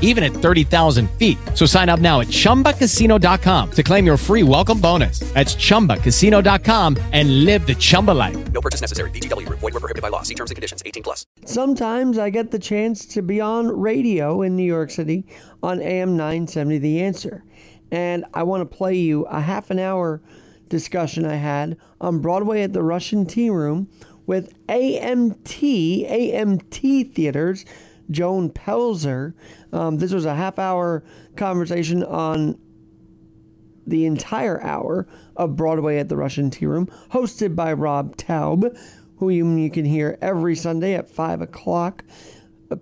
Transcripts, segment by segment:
even at 30,000 feet. So sign up now at chumbacasino.com to claim your free welcome bonus. That's chumbacasino.com and live the Chumba life. No purchase necessary. VGW. Void where prohibited by law. See terms and conditions. 18 plus. Sometimes I get the chance to be on radio in New York City on AM 970 The Answer. And I want to play you a half an hour discussion I had on Broadway at the Russian Tea Room with AMT Theatres, Joan Pelzer. This was a half hour conversation on the entire hour of Broadway at the Russian Tea Room, hosted by Rob Taub, who you can hear every Sunday at 5 o'clock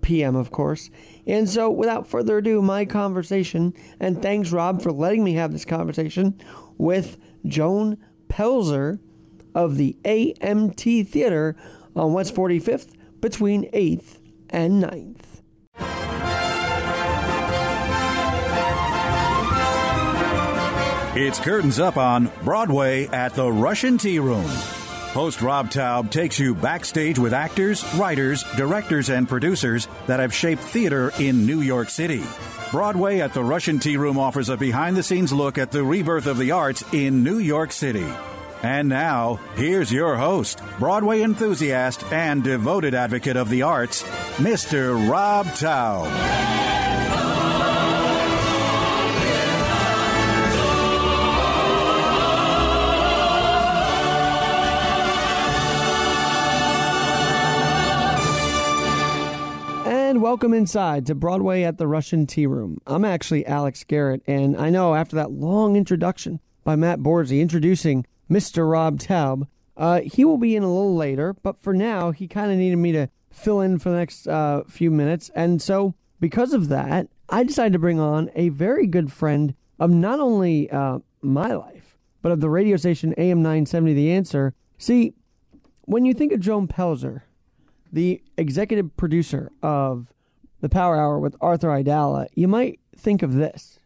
p.m., of course. And so, without further ado, my conversation, and thanks, Rob, for letting me have this conversation with Joan Pelzer of the AMT Theater on West 45th between 8th and 9th. It's Curtains Up on Broadway at the Russian Tea Room. Host Rob Taub takes you backstage with actors, writers, directors, and producers that have shaped theater in New York City. Broadway at the Russian Tea Room offers a behind-the-scenes look at the rebirth of the arts in New York City. And now, here's your host, Broadway enthusiast and devoted advocate of the arts, Mr. Rob Taub. And welcome inside to Broadway at the Russian Tea Room. I'm actually Alex Garrett, and I know after that long introduction by Matt Borzi introducing Mr. Rob Taub, he will be in a little later, but for now, he kind of needed me to fill in for the next few minutes. And so because of that, I decided to bring on a very good friend of not only my life, but of the radio station AM 970 The Answer. See, when you think of Joan Pelzer, the executive producer of The Power Hour with Arthur Idala, you might think of this.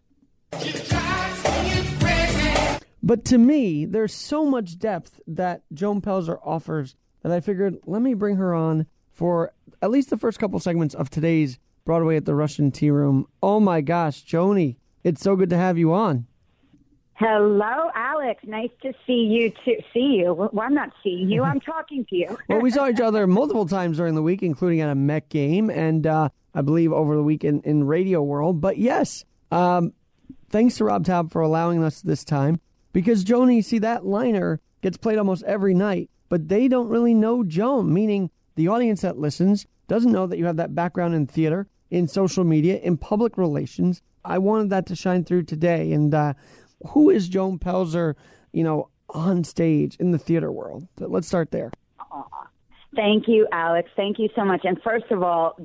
But to me, there's so much depth that Joan Pelzer offers that I figured, let me bring her on for at least the first couple segments of today's Broadway at the Russian Tea Room. Oh my gosh, Joni, it's so good to have you on. Hello, Alex. Nice to see you, too. See you? Well, I'm not seeing you. I'm talking to you. Well, we saw each other multiple times during the week, including at a Met game and I believe over the week in Radio World. But yes, thanks to Rob Taub for allowing us this time. Because, Joni, see, that liner gets played almost every night, but they don't really know Joan, meaning the audience that listens doesn't know that you have that background in theater, in social media, in public relations. I wanted that to shine through today. And who is Joan Pelzer, you know, on stage in the theater world? But let's start there. Aww. Thank you, Alex. Thank you so much. And first of all,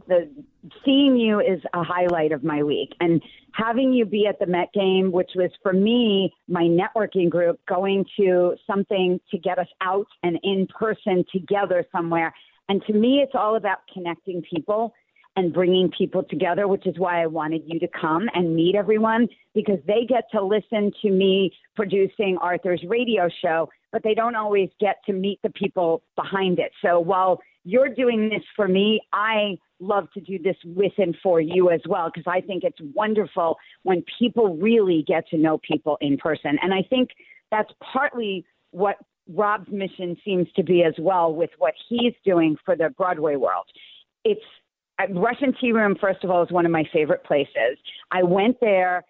seeing you is a highlight of my week. And having you be at the Met game, which was for me, my networking group, going to something to get us out and in person together somewhere. And to me, it's all about connecting people and bringing people together, which is why I wanted you to come and meet everyone, because they get to listen to me producing Arthur's radio show, but they don't always get to meet the people behind it. So while you're doing this for me, I love to do this with and for you as well, because I think it's wonderful when people really get to know people in person. And I think that's partly what Rob's mission seems to be as well with what he's doing for the Broadway world. It's Russian Tea Room, first of all, is one of my favorite places. I went there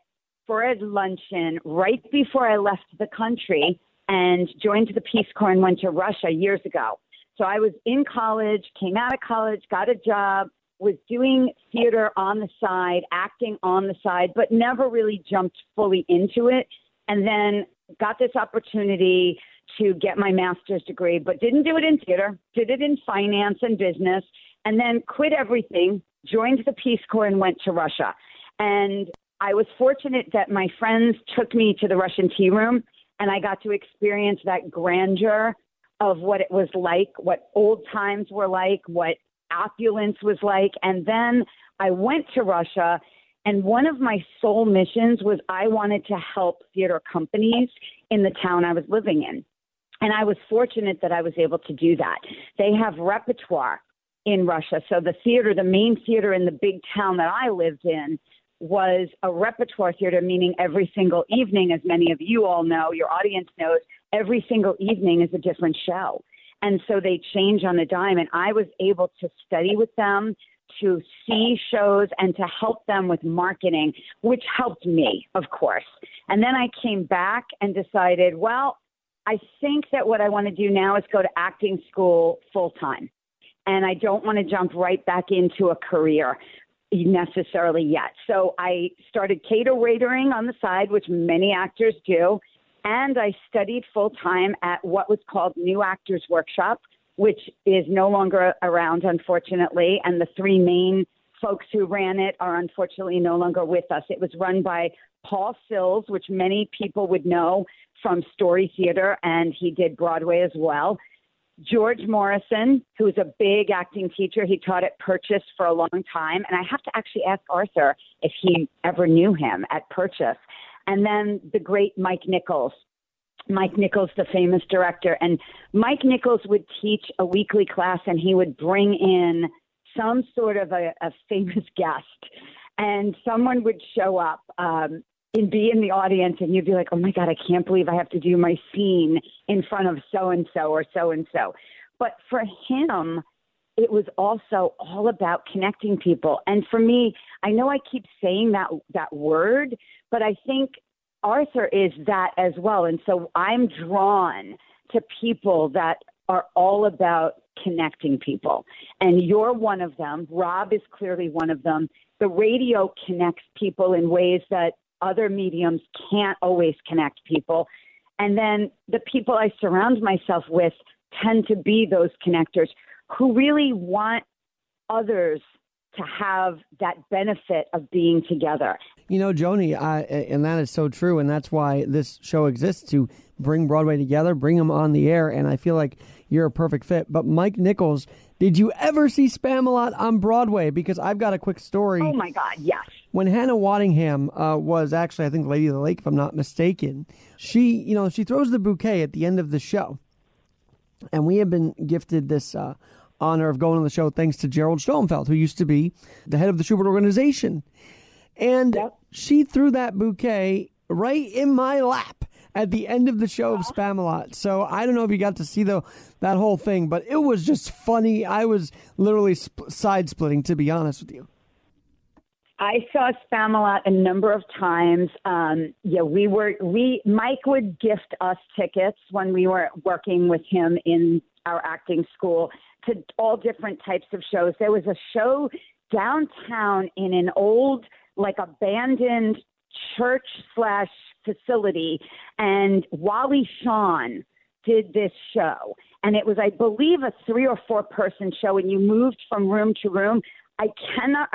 for a luncheon right before I left the country and joined the Peace Corps and went to Russia years ago. So I was in college, came out of college, got a job, was doing theater on the side, acting on the side, but never really jumped fully into it. And then got this opportunity to get my master's degree, but didn't do it in theater, did it in finance and business. And then quit everything, joined the Peace Corps, and went to Russia. And I was fortunate that my friends took me to the Russian Tea Room, and I got to experience that grandeur of what it was like, what old times were like, what opulence was like. And then I went to Russia, and one of my sole missions was I wanted to help theater companies in the town I was living in. And I was fortunate that I was able to do that. They have repertoire in Russia. So the theater, the main theater in the big town that I lived in, was a repertoire theater, meaning every single evening, as many of you all know, your audience knows, every single evening is a different show. And so they change on a dime. And I was able to study with them, to see shows, and to help them with marketing, which helped me, of course. And then I came back and decided, well, I think that what I want to do now is go to acting school full time. And I don't want to jump right back into a career necessarily yet. So I started cater-waitering on the side, which many actors do. And I studied full-time at what was called New Actors Workshop, which is no longer around, unfortunately. And the three main folks who ran it are unfortunately no longer with us. It was run by Paul Sills, which many people would know from Story Theater, and he did Broadway as well. George Morrison, who's a big acting teacher. He taught at Purchase for a long time. And I have to actually ask Arthur if he ever knew him at Purchase. And then the great Mike Nichols. Mike Nichols, the famous director. And Mike Nichols would teach a weekly class, and he would bring in some sort of a famous guest. And someone would show up and be in the audience, and you'd be like, oh, my God, I can't believe I have to do my scene in front of so-and-so or so-and-so. But for him, it was also all about connecting people. And for me, I know I keep saying that word, but I think Arthur is that as well. And so I'm drawn to people that are all about connecting people. And you're one of them. Rob is clearly one of them. The radio connects people in ways that other mediums can't always connect people. And then the people I surround myself with tend to be those connectors who really want others to have that benefit of being together. You know, Joni, and that is so true, and that's why this show exists, to bring Broadway together, bring them on the air, and I feel like you're a perfect fit. But Mike Nichols, did you ever see Spamalot on Broadway? Because I've got a quick story. Oh, my God, yes. When Hannah Waddingham was actually, I think, Lady of the Lake, if I'm not mistaken, she throws the bouquet at the end of the show. And we have been gifted this honor of going on the show thanks to Gerald Schoenfeld, who used to be the head of the Schubert organization. And she threw that bouquet right in my lap at the end of the show of Spamalot. So I don't know if you got to see that whole thing, but it was just funny. I was literally side-splitting, to be honest with you. I saw Spamalot a number of times. Mike would gift us tickets when we were working with him in our acting school to all different types of shows. There was a show downtown in an old, like, abandoned church / facility, and Wally Shawn did this show. And it was, I believe, a 3 or 4 person show, and you moved from room to room. I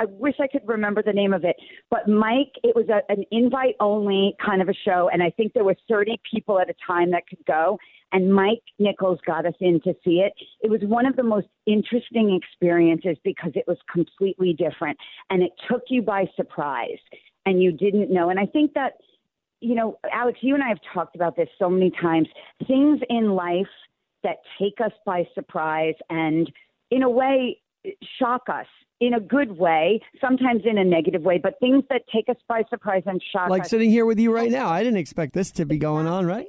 wish I could remember the name of it, but Mike, it was an invite only kind of a show. And I think there were 30 people at a time that could go. And Mike Nichols got us in to see it. It was one of the most interesting experiences because it was completely different and it took you by surprise and you didn't know. And I think that, you know, Alex, you and I have talked about this so many times, things in life that take us by surprise and in a way shock us. In a good way, sometimes in a negative way, but things that take us by surprise and shock. Like sitting here with you right now. I didn't expect this to be going on, right?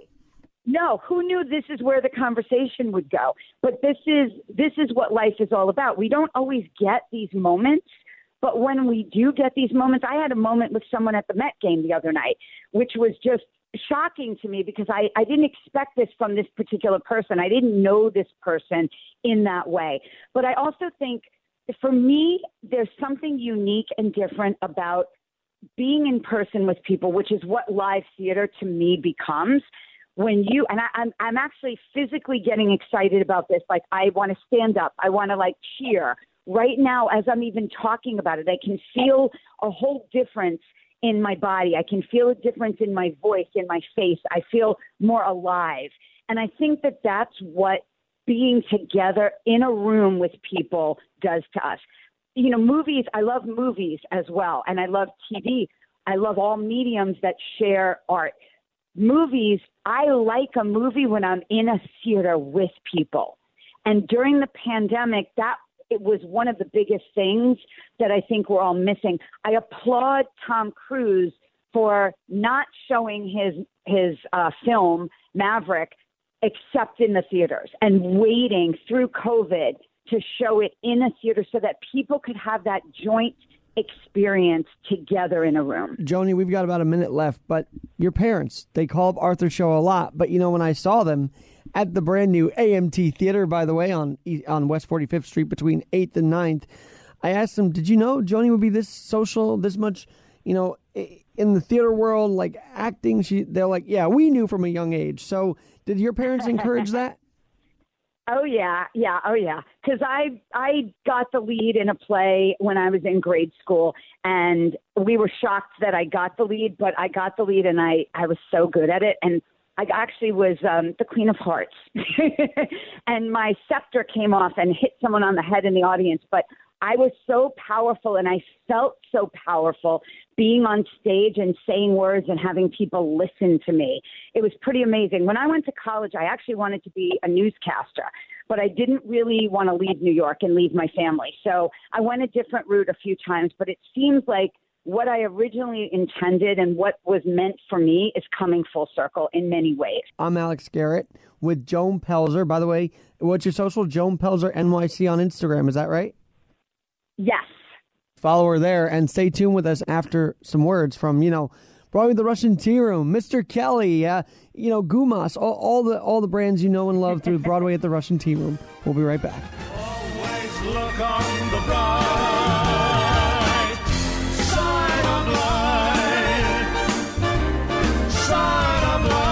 No, who knew this is where the conversation would go? But this is what life is all about. We don't always get these moments, but when we do get these moments, I had a moment with someone at the Met game the other night, which was just shocking to me because I didn't expect this from this particular person. I didn't know this person in that way. But I also think, for me, there's something unique and different about being in person with people, which is what live theater to me becomes. When you, and I'm actually physically getting excited about this. Like, I want to stand up. I want to, like, cheer. Right now, as I'm even talking about it, I can feel a whole difference in my body. I can feel a difference in my voice, in my face. I feel more alive. And I think that that's what being together in a room with people does to us. You know, movies, I love movies as well. And I love TV. I love all mediums that share art. Movies, I like a movie when I'm in a theater with people. And during the pandemic, it was one of the biggest things that I think we're all missing. I applaud Tom Cruise for not showing his film, Maverick, except in the theaters and waiting through COVID to show it in a theater so that people could have that joint experience together in a room. Joni, we've got about a minute left, but your parents, they call up Arthur's show a lot. But, you know, when I saw them at the brand new AMT Theater, by the way, on West 45th Street between 8th and 9th, I asked them, did you know Joni would be this social, this much, you know, in the theater world, like acting? They're like, yeah, we knew from a young age. So did your parents encourage that? Oh, yeah. Yeah. Oh, yeah. Because I got the lead in a play when I was in grade school, and we were shocked that I got the lead, but I got the lead and I was so good at it. And I actually was the Queen of Hearts and my scepter came off and hit someone on the head in the audience. But I was so powerful, and I felt so powerful being on stage and saying words and having people listen to me. It was pretty amazing. When I went to college, I actually wanted to be a newscaster, but I didn't really want to leave New York and leave my family. So I went a different route a few times, but it seems like what I originally intended and what was meant for me is coming full circle in many ways. I'm Alex Garrett with Joan Pelzer. By the way, what's your social? Joan Pelzer NYC on Instagram. Is that right? Yes. Follow her there and stay tuned with us after some words from, you know, Broadway the Russian Tea Room, Mr. Kelly, you know, Gumas, all the brands you know and love through Broadway at the Russian Tea Room. We'll be right back. Always look on the bright side of life. Side of life.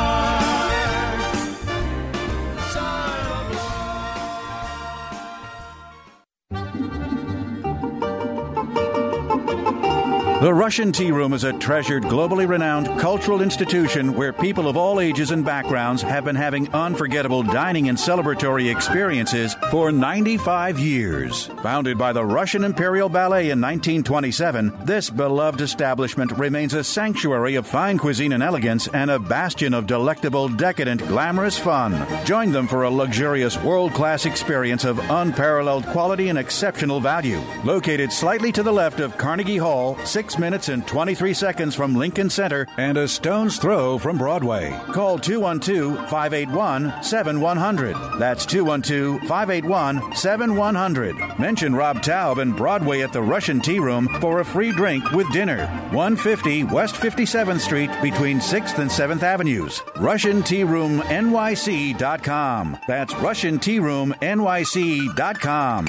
The Russian Tea Room is a treasured, globally renowned cultural institution where people of all ages and backgrounds have been having unforgettable dining and celebratory experiences for 95 years. Founded by the Russian Imperial Ballet in 1927, this beloved establishment remains a sanctuary of fine cuisine and elegance and a bastion of delectable, decadent, glamorous fun. Join them for a luxurious, world-class experience of unparalleled quality and exceptional value. Located slightly to the left of Carnegie Hall, 6 minutes and 23 seconds from Lincoln Center and a stone's throw from Broadway. Call 212-581-7100. That's 212-581-7100. Mention Rob Taub and Broadway at the Russian Tea Room for a free drink with dinner. 150 West 57th Street between 6th and 7th Avenues. RussianTeaRoomNYC.com. That's RussianTeaRoomNYC.com.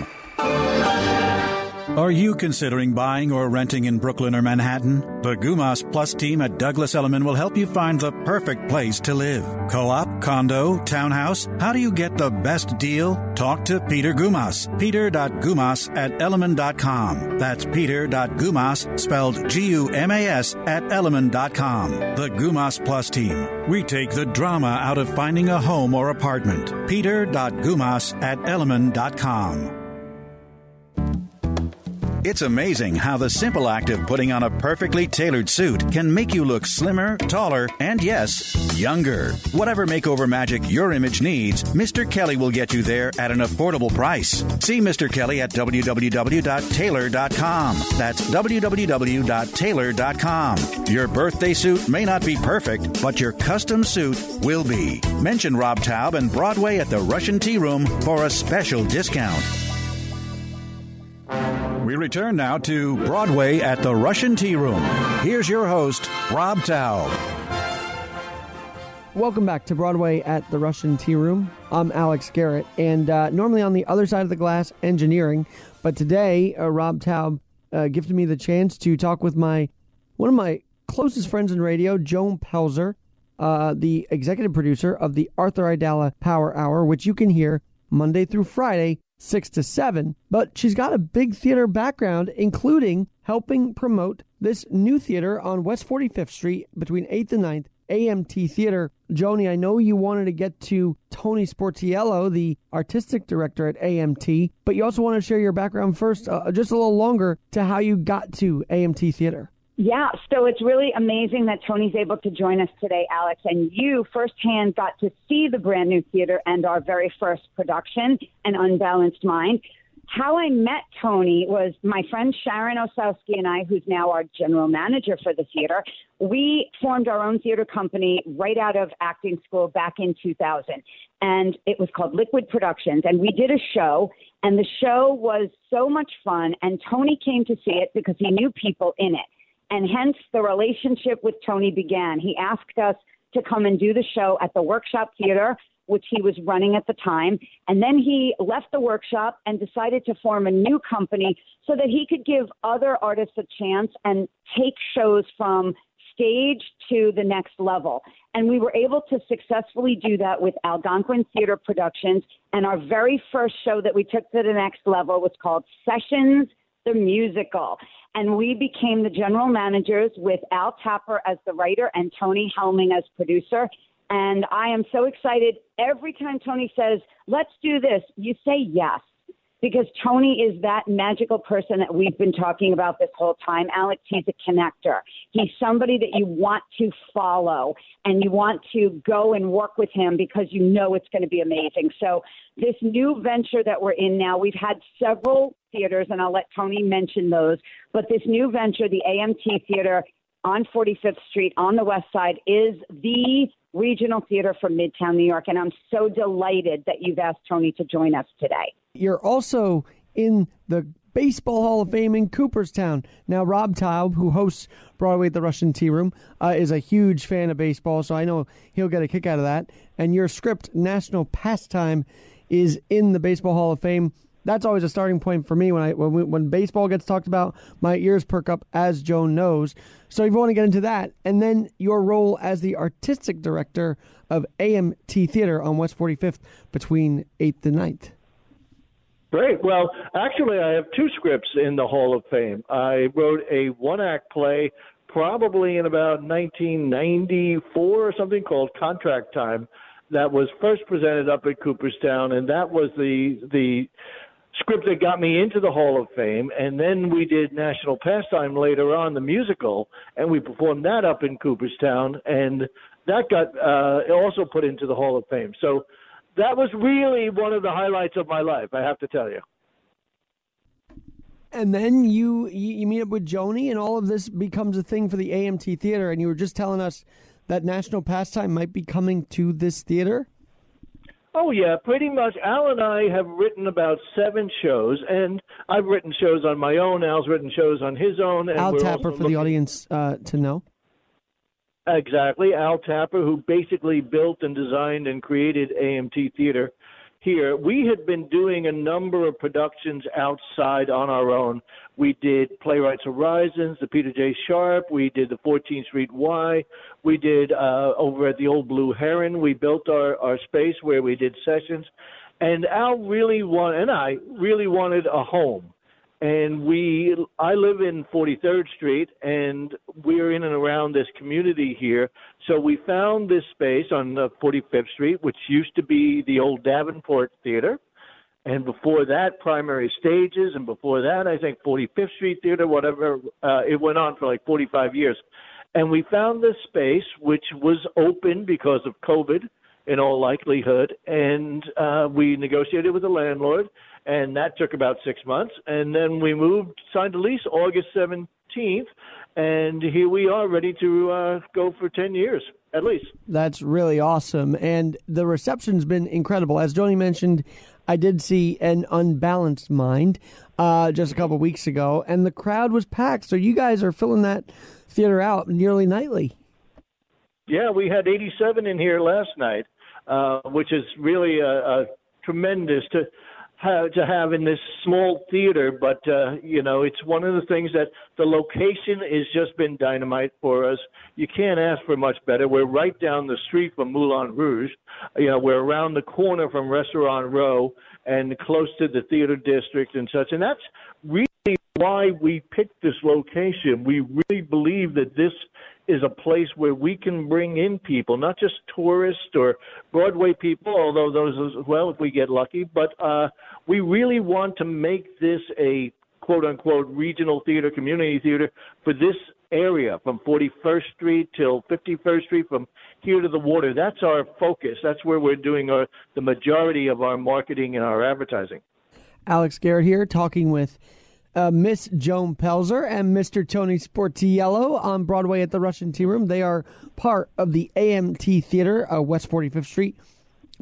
Are you considering buying or renting in Brooklyn or Manhattan? The Gumas Plus team at Douglas Elliman will help you find the perfect place to live. Co-op, condo, townhouse? How do you get the best deal? Talk to Peter Gumas. Peter.Gumas@Elliman.com. That's Peter.Gumas, spelled Gumas, at Elliman.com. The Gumas Plus team. We take the drama out of finding a home or apartment. Peter.Gumas@Elliman.com. It's amazing how the simple act of putting on a perfectly tailored suit can make you look slimmer, taller, and yes, younger. Whatever makeover magic your image needs, Mr. Kelly will get you there at an affordable price. See Mr. Kelly at www.taylor.com. That's www.taylor.com. Your birthday suit may not be perfect, but your custom suit will be. Mention Rob Taub and Broadway at the Russian Tea Room for a special discount. We return now to Broadway at the Russian Tea Room. Here's your host, Rob Taub. Welcome back to Broadway at the Russian Tea Room. I'm Alex Garrett, and normally on the other side of the glass, engineering. But today, Rob Taub gifted me the chance to talk with one of my closest friends in radio, Joan Pelzer, the executive producer of the Arthur Idala Power Hour, which you can hear Monday through Friday, 6 to 7, but she's got a big theater background, including helping promote this new theater on West 45th Street between 8th and 9th AMT Theater. Joni, I know you wanted to get to Tony Sportiello, the artistic director at AMT, but you also want to share your background first, just a little longer, to how you got to AMT Theater. Yeah, so it's really amazing that Tony's able to join us today, Alex, and you firsthand got to see the brand new theater and our very first production, An Unbalanced Mind. How I met Tony was my friend Sharon Osowski and I, who's now our general manager for the theater. We formed our own theater company right out of acting school back in 2000, and it was called Liquid Productions, and we did a show, and the show was so much fun, and Tony came to see it because he knew people in it, and hence the relationship with Tony began. He asked us to come and do the show at the Workshop Theater, which he was running at the time. And then he left the workshop and decided to form a new company so that he could give other artists a chance and take shows from stage to the next level. And we were able to successfully do that with Algonquin Theater Productions. And our very first show that we took to the next level was called Sessions, the Musical. And we became the general managers with Al Tapper as the writer and Tony Helming as producer. And I am so excited. Every time Tony says, let's do this, you say yes, because Tony is that magical person that we've been talking about this whole time. Alex, he's a connector. He's somebody that you want to follow, and you want to go and work with him because you know it's going to be amazing. So this new venture that we're in now, we've had several theaters, and I'll let Tony mention those, but this new venture, the AMT Theater on 45th Street on the West Side, is the regional theater from Midtown, New York. And I'm so delighted that you've asked Tony to join us today. You're also in the Baseball Hall of Fame in Cooperstown. Now, Rob Taub, who hosts Broadway at the Russian Tea Room, is a huge fan of baseball, so I know he'll get a kick out of that. And your script, National Pastime, is in the Baseball Hall of Fame. That's always a starting point for me when baseball gets talked about. My ears perk up, as Joan knows. So if you want to get into that, and then your role as the artistic director of AMT Theater on West 45th between 8th and 9th. Great. Well, actually, I have two scripts in the Hall of Fame. I wrote a one-act play probably in about 1994 or something called Contract Time that was first presented up at Cooperstown, and that was the script that got me into the Hall of Fame. And then we did National Pastime later on, the musical, and we performed that up in Cooperstown, and that got also put into the Hall of Fame. So that was really one of the highlights of my life, I have to tell you. And then you meet up with Joni, and all of this becomes a thing for the AMT Theater, and you were just telling us that National Pastime might be coming to this theater? Oh, yeah, pretty much. Al and I have written about 7 shows, and I've written shows on my own. Al's written shows on his own. And Al Tapper, for the audience to know. Exactly. Al Tapper, who basically built and designed and created AMT Theater here. We had been doing a number of productions outside on our own. We did Playwrights Horizons, the Peter J. Sharp. We did the 14th Street Y. We did over at the Old Blue Heron. We built our space where we did sessions. And Al really wanted a home. And I live in 43rd Street, and we're in and around this community here. So we found this space on 45th Street, which used to be the old Davenport Theater. And before that, Primary Stages, and before that, I think 45th Street Theater, whatever. It went on for like 45 years. And we found this space, which was open because of COVID, in all likelihood. And we negotiated with the landlord, and that took about 6 months. And then we signed a lease August 17th, and here we are ready to go for 10 years. At least. That's really awesome. And the reception's been incredible. As Joni mentioned, I did see An Unbalanced Mind just a couple of weeks ago, and the crowd was packed. So you guys are filling that theater out nearly nightly. Yeah, we had 87 in here last night, which is really a tremendous to have in this small theater. But, you know, it's one of the things that the location has just been dynamite for us. You can't ask for much better. We're right down the street from Moulin Rouge. You know, we're around the corner from Restaurant Row and close to the theater district and such. And that's really why we picked this location. We really believe that this is a place where we can bring in people, not just tourists or Broadway people, although those as well if we get lucky, but we really want to make this a quote-unquote regional theater, community theater for this area from 41st Street till 51st Street, from here to the water. That's our focus. That's where we're doing the majority of our marketing and our advertising. Alex Garrett here talking with Miss Joan Pelzer and Mr. Tony Sportiello on Broadway at the Russian Tea Room. They are part of the AMT Theater, West 45th Street,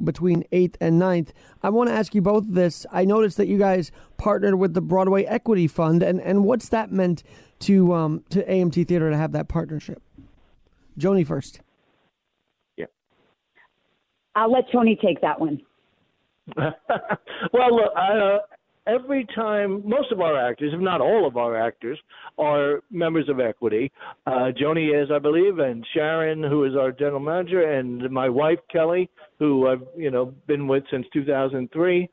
between 8th and 9th. I want to ask you both this. I noticed that you guys partnered with the Broadway Equity Fund, and what's that meant to AMT Theater to have that partnership? Joni first. Yeah. I'll let Tony take that one. Well, look, every time, most of our actors, if not all of our actors, are members of Equity. Joni is, I believe, and Sharon, who is our general manager, and my wife, Kelly, who I've been with since 2003.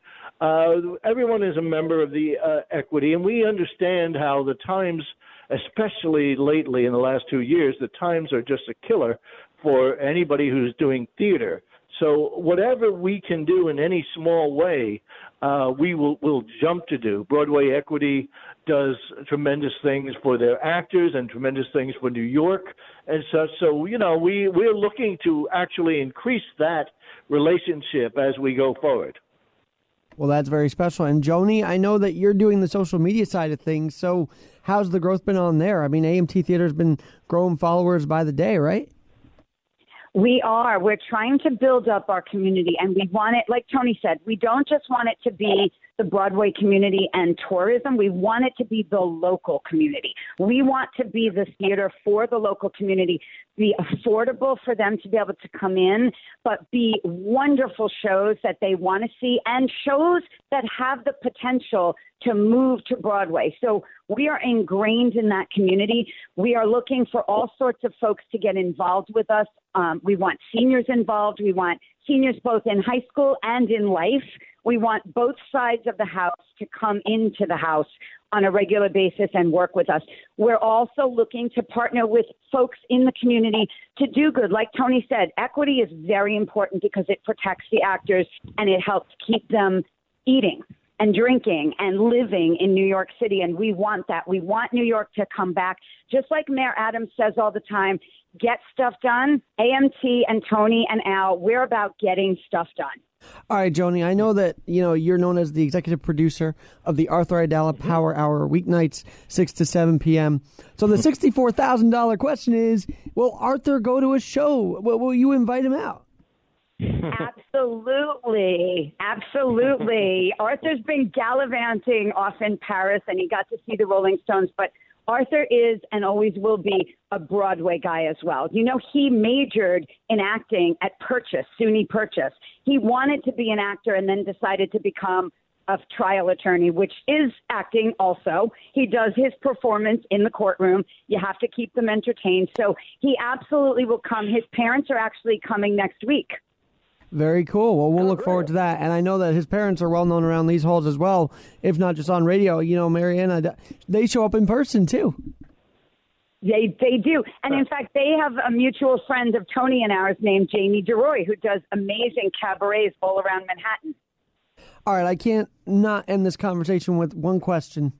Everyone is a member of the Equity, and we understand how the times, especially lately in the last 2 years, the times are just a killer for anybody who's doing theater. So whatever we can do in any small way, we'll jump to do. Broadway Equity does tremendous things for their actors and tremendous things for New York and such. So, we're looking to actually increase that relationship as we go forward. Well, that's very special. And Joni, I know that you're doing the social media side of things. So how's the growth been on there? I mean, AMT Theater's been growing followers by the day, right? We are. We're trying to build up our community, and we want it, like Tony said, we don't just want it to be the Broadway community and tourism. We want it to be the local community. We want to be the theater for the local community, be affordable for them to be able to come in, but be wonderful shows that they want to see and shows that have the potential to move to Broadway. So we are ingrained in that community. We are looking for all sorts of folks to get involved with us. We want seniors involved. We want seniors both in high school and in life. We want both sides of the house to come into the house on a regular basis and work with us. We're also looking to partner with folks in the community to do good. Like Tony said, Equity is very important because it protects the actors and it helps keep them eating and drinking and living in New York City. And we want that. We want New York to come back. Just like Mayor Adams says all the time, get stuff done. AMT and Tony and Al, we're about getting stuff done. All right, Joni, I know that, you're known as the executive producer of the Arthur Idala Power Hour, weeknights 6 to 7 p.m. So the $64,000 question is, will Arthur go to a show? Will you invite him out? Absolutely. Absolutely. Arthur's been gallivanting off in Paris, and he got to see the Rolling Stones, but Arthur is and always will be a Broadway guy as well. He majored in acting at Purchase, SUNY Purchase. He wanted to be an actor and then decided to become a trial attorney, which is acting also. He does his performance in the courtroom. You have to keep them entertained. So he absolutely will come. His parents are actually coming next week. Very cool. Well, we'll look forward to that. And I know that his parents are well known around these halls as well, if not just on radio. Mariana, they show up in person, too. They do. And in fact, they have a mutual friend of Tony and ours named Jamie DeRoy, who does amazing cabarets all around Manhattan. All right. I can't not end this conversation with one question.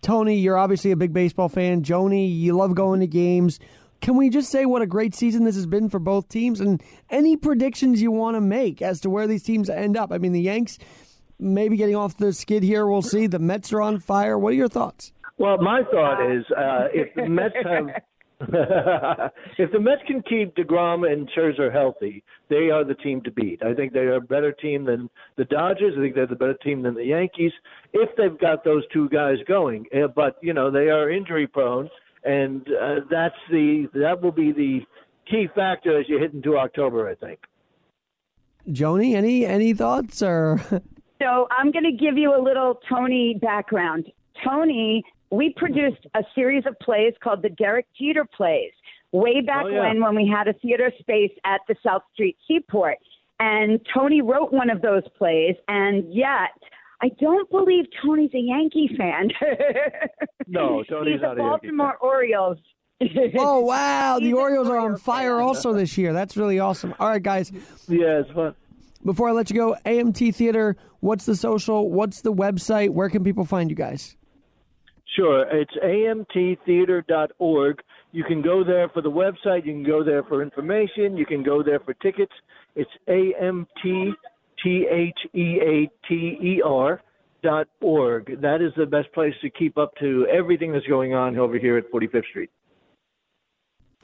Tony, you're obviously a big baseball fan. Joni, you love going to games. Can we just say what a great season this has been for both teams, and any predictions you want to make as to where these teams end up? I mean, the Yanks maybe getting off the skid here. We'll see. The Mets are on fire. What are your thoughts? Well, my thought is if the Mets if the Mets can keep DeGrom and Scherzer healthy, they are the team to beat. I think they are a better team than the Dodgers. I think they're the better team than the Yankees if they've got those two guys going. But, they are injury prone. And that will be the key factor as you hit into October, I think. Joni, any thoughts? Or so I'm going to give you a little Tony background. Tony, we produced a series of plays called the Derek Jeter plays way back when we had a theater space at the South Street Seaport. And Tony wrote one of those plays. And yet I don't believe Tony's a Yankee fan. No, Tony's not a Yankee fan. He's a Baltimore Orioles. Oh, wow. The Orioles are on fire also this year. That's really awesome. All right, guys. Yeah, it's fun. Before I let you go, AMT Theater, what's the social? What's the website? Where can people find you guys? Sure. It's amttheater.org. You can go there for the website. You can go there for information. You can go there for tickets. It's amttheater.org. That is the best place to keep up to everything that's going on over here at 45th Street.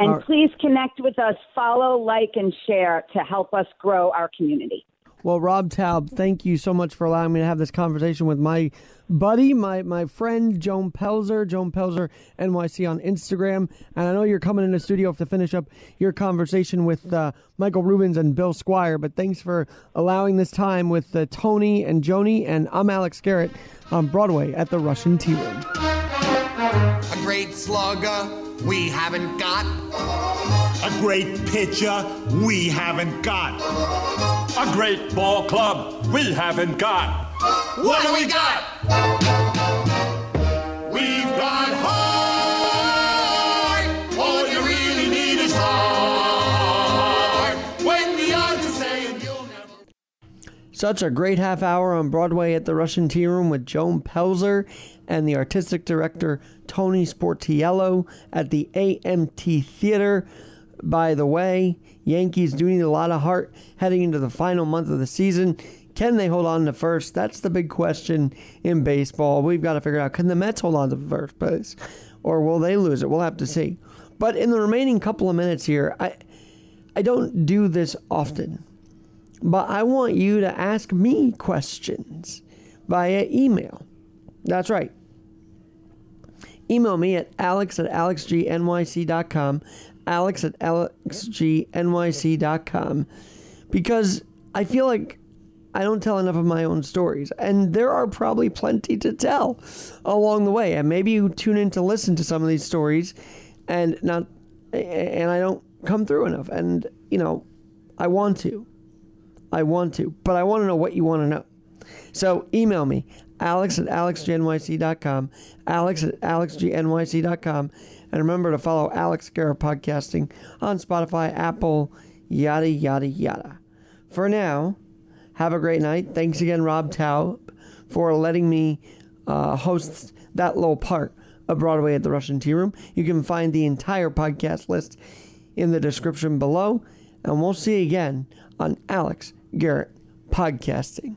And please connect with us, follow, like, and share to help us grow our community. Well, Rob Taub, thank you so much for allowing me to have this conversation with my buddy, my friend, Joan Pelzer, Joan Pelzer NYC on Instagram. And I know you're coming in the studio to finish up your conversation with Michael Rubens and Bill Squire, but thanks for allowing this time with Tony and Joni. And I'm Alex Garrett on Broadway at the Russian Tea Room. A great slugger we haven't got. A great pitcher we haven't got. A great ball club we haven't got. What do we got? We've got heart. All you really need is heart. When the odds are saying you'll never. Such a great half hour on Broadway at the Russian Tea Room with Joan Pelzer and the artistic director Tony Sportiello at the AMT Theater. By the way, Yankees do need a lot of heart heading into the final month of the season. Can they hold on to first? That's the big question in baseball. We've got to figure out, can the Mets hold on to first place? Or will they lose it? We'll have to see. But in the remaining couple of minutes here, I don't do this often, but I want you to ask me questions via email. That's right. Email me at alex@alexgnyc.com, alex@alexgnyc.com, because I feel like I don't tell enough of my own stories. And there are probably plenty to tell along the way. And maybe you tune in to listen to some of these stories and I don't come through enough. And, you know, I want to. But I want to know what you want to know. So email me. alex@alexgnyc.com, alex@alexgnyc.com. And remember to follow Alex Garrett Podcasting on Spotify, Apple, yada, yada, yada. For now, have a great night. Thanks again, Rob Taub, for letting me host that little part of Broadway at the Russian Tea Room. You can find the entire podcast list in the description below. And we'll see you again on Alex Garrett Podcasting.